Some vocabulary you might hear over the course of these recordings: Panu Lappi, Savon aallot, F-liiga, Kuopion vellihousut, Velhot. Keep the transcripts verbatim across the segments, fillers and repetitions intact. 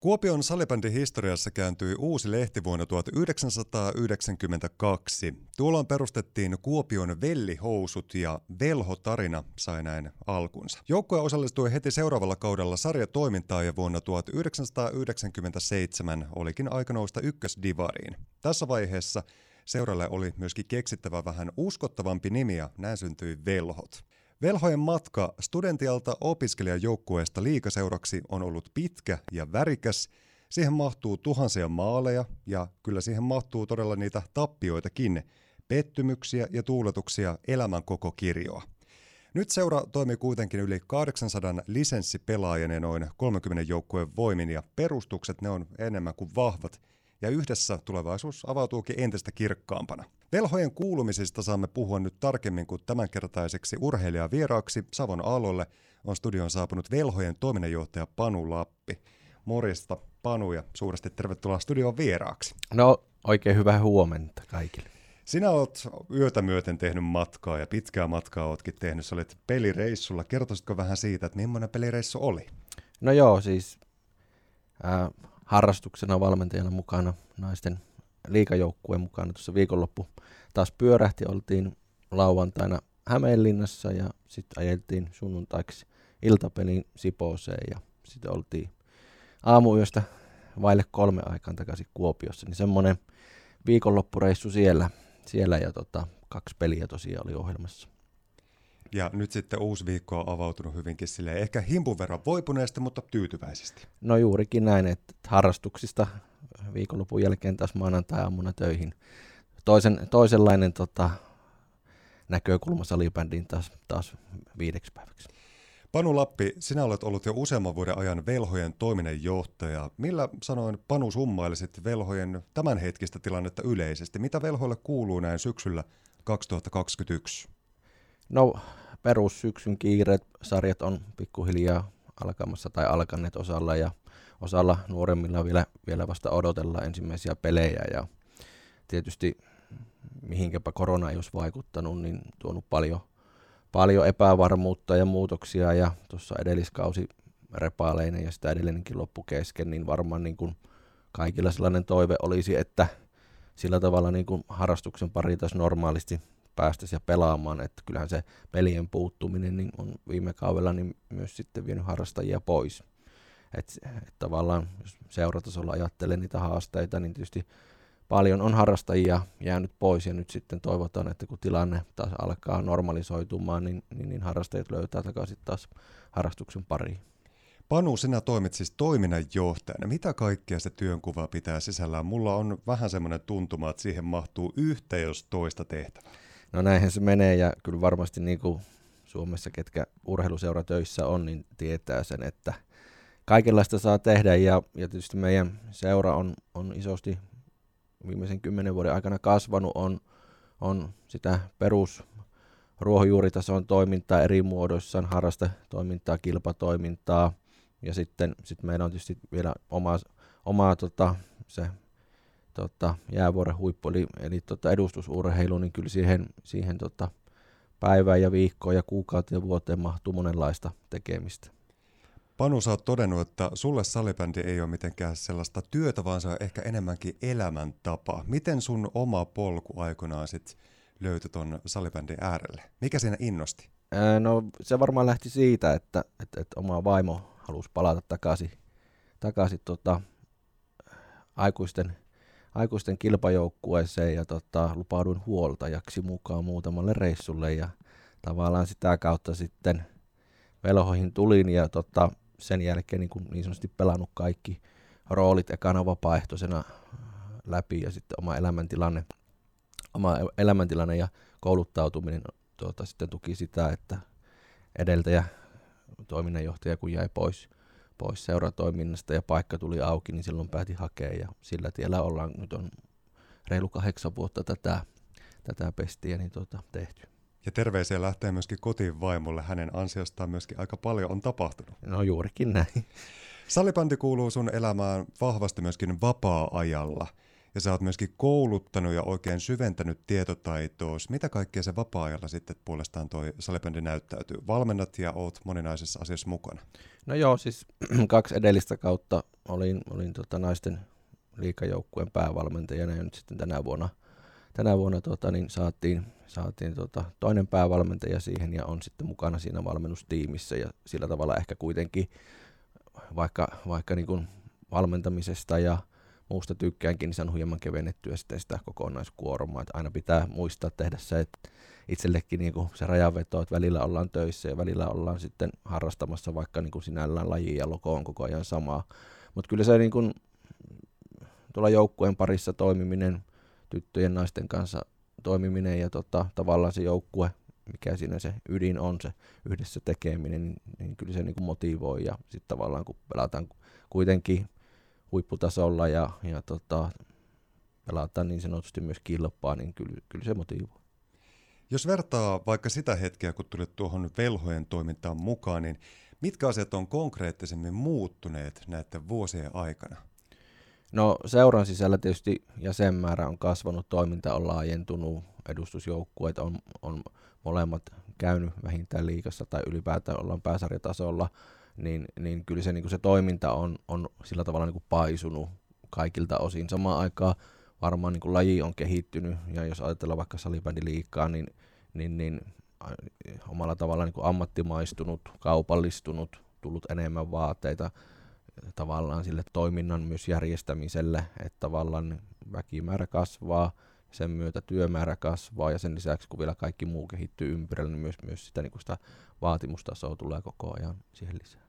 Kuopion salibändihistoriassa kääntyi uusi lehti vuonna tuhatyhdeksänsataayhdeksänkymmentäkaksi. Tuolloin perustettiin Kuopion vellihousut ja Velho-tarina sai näin alkunsa. Joukkue osallistui heti seuraavalla kaudella sarjatoimintaan ja vuonna tuhatyhdeksänsataayhdeksänkymmentäseitsemän olikin aika nousta ykkösdivariin. Tässä vaiheessa seuralle oli myöskin keksittävä vähän uskottavampi nimi ja näin syntyi Velhot. Velhojen matka studentialta opiskelijajoukkueesta liigaseuraksi on ollut pitkä ja värikäs. Siihen mahtuu tuhansia maaleja ja kyllä siihen mahtuu todella niitä tappioitakin, pettymyksiä ja tuuletuksia elämän koko kirjoa. Nyt seura toimii kuitenkin yli kahdeksansataa lisenssipelaajan ja noin kolmenkymmenen joukkueen voimin ja perustukset ne on enemmän kuin vahvat. Ja yhdessä tulevaisuus avautuukin entistä kirkkaampana. Velhojen kuulumisista saamme puhua nyt tarkemmin, kun tämänkertaiseksi urheilijavieraaksi Savon Aallolle on studioon saapunut Velhojen toiminnanjohtaja Panu Lappi. Morjesta Panu ja suuresti tervetuloa studioon vieraaksi. No oikein hyvää huomenta kaikille. Sinä olet yötä myöten tehnyt matkaa ja pitkää matkaa oletkin tehnyt. Sä olet pelireissulla. Kertoisitko vähän siitä, että millainen pelireissu oli? No joo, siis... Äh... harrastuksena valmentajana mukana, naisten liigajoukkueen mukana. Tuossa viikonloppu taas pyörähti, oltiin lauantaina Hämeenlinnassa ja sitten ajeltiin sunnuntaiksi iltapelin Sipooseen ja sitten oltiin aamuyöstä vaille kolme aikaan takaisin Kuopiossa. Niin semmoinen viikonloppureissu siellä, siellä ja tota, kaksi peliä tosiaan oli ohjelmassa. Ja nyt sitten uusi viikko on avautunut hyvinkin silleen, ehkä himpun verran voipuneesti, mutta tyytyväisesti. No juurikin näin, että harrastuksista viikonlopun jälkeen taas maanantai-aamuna töihin. Toisen, toisenlainen tota, näkökulma salibändiin taas, taas viideksi päiväksi. Panu Lappi, sinä olet ollut jo useamman vuoden ajan Velhojen toiminnanjohtaja. Millä sanoin Panu summailisit Velhojen tämänhetkistä tilannetta yleisesti? Mitä Velhoille kuuluu näin syksyllä kaksituhattakaksikymmentäyksi? No perussyksyn kiireet sarjat on pikkuhiljaa alkamassa tai alkaneet osalla ja osalla nuoremmilla vielä, vielä vasta odotellaan ensimmäisiä pelejä ja tietysti mihinkäpä korona ei olisi vaikuttanut, niin tuonut paljon, paljon epävarmuutta ja muutoksia ja tuossa edelliskausi repaaleinen ja sitä edellinenkin loppu kesken, niin varmaan niin kuin kaikilla sellainen toive olisi, että sillä tavalla niin kuin harrastuksen pari tässä normaalisti päästäisiin ja pelaamaan, että kyllähän se pelien puuttuminen niin on viime kaudella niin myös sitten vienyt harrastajia pois. Et, et tavallaan jos seuratasolla ajattelee niitä haasteita, niin tietysti paljon on harrastajia jäänyt pois ja nyt sitten toivotaan, että kun tilanne taas alkaa normalisoitumaan, niin, niin, niin harrastajat löytää takaisin taas harrastuksen pariin. Panu, sinä toimit siis toiminnanjohtajana. Mitä kaikkea se työnkuva pitää sisällään? Mulla on vähän semmoinen tuntuma, että siihen mahtuu yhtä jos toista tehtävää. No näinhän se menee ja kyllä varmasti niin kuin Suomessa, ketkä urheiluseuratöissä on, niin tietää sen, että kaikenlaista saa tehdä ja, ja tietysti meidän seura on, on isosti viimeisen kymmenen vuoden aikana kasvanut, on, on sitä perusruohonjuuritason toimintaa eri muodoissaan, harrastetoimintaa, kilpatoimintaa ja sitten sit meillä on tietysti vielä oma, oma tota, se Tota, jäävuoren huippu, eli, eli tota edustusurheilu, niin kyllä siihen, siihen tota päivään ja viikkoon ja kuukauteen ja vuoteen mahtuu monenlaista tekemistä. Panu, sä oot todennut, että sulle salibändi ei ole mitenkään sellaista työtä, vaan se on ehkä enemmänkin elämäntapa. Miten sun oma polku aikanaan sit löytyi ton salibändin äärelle? Mikä siinä innosti? Ää, no se varmaan lähti siitä, että, että, että oma vaimo halusi palata takaisin, takaisin tota, aikuisten aikuisten kilpajoukkueeseen ja tota, lupauduin huoltajaksi mukaan muutamalle reissulle ja tavallaan sitä kautta sitten Velhoihin tulin ja tota, sen jälkeen niin, niin sanotusti pelannut kaikki roolit ekana vapaaehtoisena läpi ja sitten oma elämäntilanne, oma elämäntilanne ja kouluttautuminen tota, sitten tuki sitä, että edeltäjä toiminnanjohtaja kun jäi pois. pois seuratoiminnasta ja paikka tuli auki, niin silloin päätin hakea ja sillä tiellä ollaan nyt on reilu kahdeksan vuotta tätä, tätä pestiä niin tuota, tehty. Ja terveisiä lähtee myöskin kotiin vaimolle, hänen ansiostaan myöskin aika paljon on tapahtunut. No juurikin näin. Salibändi kuuluu sun elämään vahvasti myöskin vapaa-ajalla. ja sä oot myöskin kouluttanut ja oikein syventänyt tietotaitoa. Mitä kaikkea se vapaa-ajalla sitten puolestaan toi salibändi näyttäytyy? Valmennat ja oot moninaisessa asiassa mukana. No joo, siis kaksi edellistä kautta olin, olin tota naisten liigajoukkueen päävalmentajana ja nyt sitten tänä vuonna, tänä vuonna tota, niin saatiin, saatiin tota, toinen päävalmentaja siihen ja on sitten mukana siinä valmennustiimissä ja sillä tavalla ehkä kuitenkin vaikka, vaikka niin kuin valmentamisesta ja muusta tykkäänkin, niin se on hieman kevennettyä sitten sitä kokonaiskuormaa. Että aina pitää muistaa tehdä se, että itsellekin niin kuin se rajanveto, että välillä ollaan töissä ja välillä ollaan sitten harrastamassa vaikka niin kuin sinällään laji ja logo on koko ajan samaa. Mutta kyllä se niin kuin tuolla joukkueen parissa toimiminen, tyttöjen naisten kanssa toimiminen ja tota, tavallaan se joukkue, mikä siinä se ydin on, se yhdessä tekeminen, niin kyllä se niin kuin motivoi ja sitten tavallaan kun pelataan kuitenkin huipputasolla ja, ja tota, pelataan niin sanotusti myös kilpaa, niin kyllä, kyllä se motivoi. Jos vertaa vaikka sitä hetkeä, kun tulit tuohon velhojen toimintaan mukaan, niin mitkä asiat on konkreettisemmin muuttuneet näiden vuosien aikana? No seuran sisällä tietysti jäsenmäärä on kasvanut, toiminta on laajentunut, edustusjoukkueet on, on molemmat käynyt vähintään liigassa tai ylipäätään ollaan pääsarjatasolla, niin, niin kyllä se, niin kuin se toiminta on, on sillä tavalla niin kuin paisunut kaikilta osin. Samaan aikaan varmaan niin kuin laji on kehittynyt ja jos ajatellaan vaikka salibändiliigaa, niin, niin, niin omalla tavallaan niin kuin ammattimaistunut, kaupallistunut, tullut enemmän vaateita tavallaan sille toiminnan myös järjestämiselle, että tavallaan väkimäärä kasvaa, sen myötä työmäärä kasvaa ja sen lisäksi kun vielä kaikki muu kehittyy ympärillä, niin myös, myös sitä, niin sitä vaatimustasoa tulee koko ajan siihen lisää.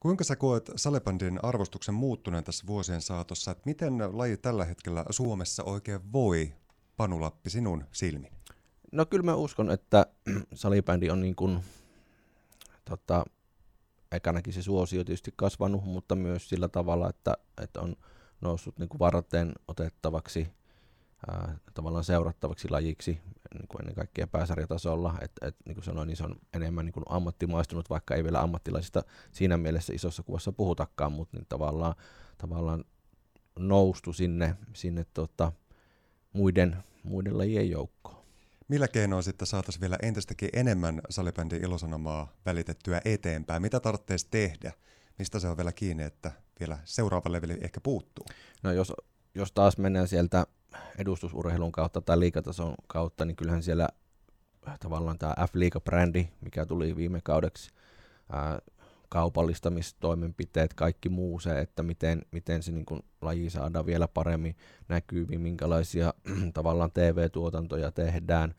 Kuinka sä koet salibändin arvostuksen muuttuneen tässä vuosien saatossa, että miten laji tällä hetkellä Suomessa oikein voi, Panu Lappi, sinun silmin? No kyllä mä uskon, että salibändi on niin kuin tota, ekanakin se suosio tietysti kasvanut, mutta myös sillä tavalla, että, että on noussut niin kuin varten otettavaksi, ää, tavallaan seurattavaksi lajiksi, niin kuin ennen kaikkea pääsarjatasolla. Et, et, niin kuin sanoin, niin se on enemmän niin kuin ammattimaistunut, vaikka ei vielä ammattilaisista siinä mielessä isossa kuvassa puhutakaan, mutta niin tavallaan, tavallaan noustu sinne, sinne tota, muiden, muiden lajien joukkoon. Millä keinoin sitten saataisiin vielä entistäkin enemmän salibändin ilosanomaa välitettyä eteenpäin? Mitä tarvitsee tehdä? Mistä se on vielä kiinni, että vielä seuraava leveli ehkä puuttuu? No jos, jos taas mennään sieltä edustusurheilun kautta tai liigatason kautta, niin kyllähän siellä tavallaan tämä F-liiga-brändi, mikä tuli viime kaudeksi, ää, kaupallistamistoimenpiteet, kaikki muu se, että miten, miten se niin kuin laji saadaan vielä paremmin näkyviin, minkälaisia tavallaan T V-tuotantoja tehdään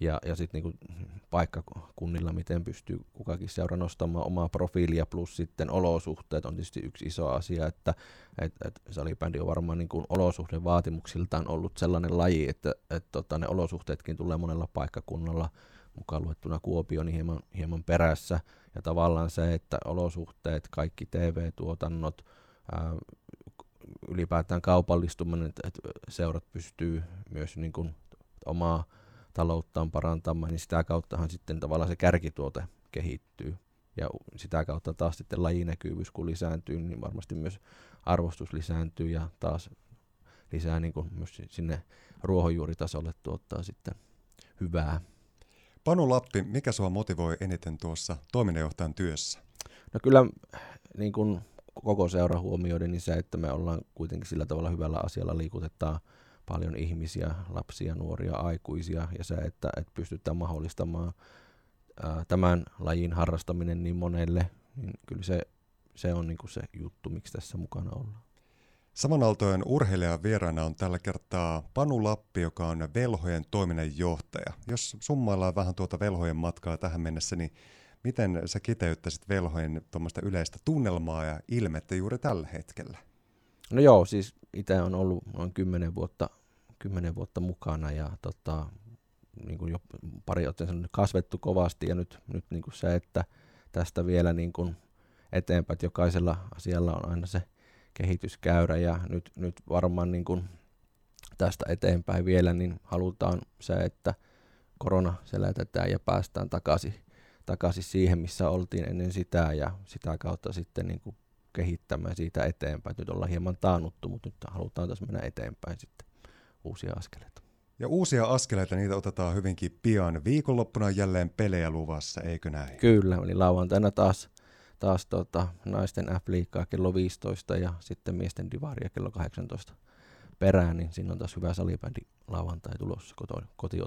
ja, ja sitten niin kuin paikkakunnilla, miten pystyy kukakin seura nostamaan omaa profiilia, plus sitten olosuhteet on tietysti yksi iso asia, että et, et salibändi on varmaan niin kuin olosuhdevaatimuksiltaan ollut sellainen laji, että et, tota, ne olosuhteetkin tulee monella paikkakunnalla mukaan luettuna Kuopion niin hieman, hieman perässä, ja tavallaan se, että olosuhteet, kaikki T V-tuotannot, ää, ylipäätään kaupallistuminen, että et seurat pystyy myös niin kun omaa talouttaan parantamaan, niin sitä kauttahan sitten tavallaan se kärkituote kehittyy, ja sitä kautta taas sitten lajinäkyvyys, kun lisääntyy, niin varmasti myös arvostus lisääntyy, ja taas lisää niin kun myös sinne ruohonjuuritasolle tuottaa sitten hyvää. Panu Lappi, mikä sua motivoi eniten tuossa toiminnanjohtajan työssä? No kyllä niin kun koko seura huomioiden niin se, että me ollaan kuitenkin sillä tavalla hyvällä asialla, liikutetaan paljon ihmisiä, lapsia, nuoria, aikuisia ja se, että, että pystytään mahdollistamaan ää, tämän lajin harrastaminen niin monelle, niin kyllä se, se on niin kun se juttu, miksi tässä mukana ollaan. Savon Aaltojen urheilijan vieraana on tällä kertaa Panu Lappi, joka on velhojen toiminnanjohtaja. Jos summaillaan vähän tuota velhojen matkaa tähän mennessä, niin miten sä kiteyttäisit velhojen tuommoista yleistä tunnelmaa ja ilmettä juuri tällä hetkellä? No joo, siis itse on ollut noin kymmenen vuotta, kymmenen vuotta mukana ja tota, niin kuin jo pari otteeseen kasvettu kovasti ja nyt, nyt niin kuin se, että tästä vielä niin kuin eteenpäin, että jokaisella asialla on aina se kehityskäyrä ja nyt, nyt varmaan niin kuin tästä eteenpäin vielä niin halutaan se, että korona selätetään ja päästään takaisin, takaisin siihen, missä oltiin ennen sitä ja sitä kautta sitten niin kuin kehittämään siitä eteenpäin. Nyt ollaan hieman taannuttu, mutta nyt halutaan tässä mennä eteenpäin sitten uusia askeleita. Ja uusia askeleita, niitä otetaan hyvinkin pian. Viikonloppuna jälleen pelejä luvassa, eikö näin? Kyllä, eli lauantaina taas, taas tuota, naisten F-liigaa kello viisitoista ja sitten miesten divaria kello kahdeksantoista perään, niin siinä on taas hyvä salibändi lauantai tulossa koto,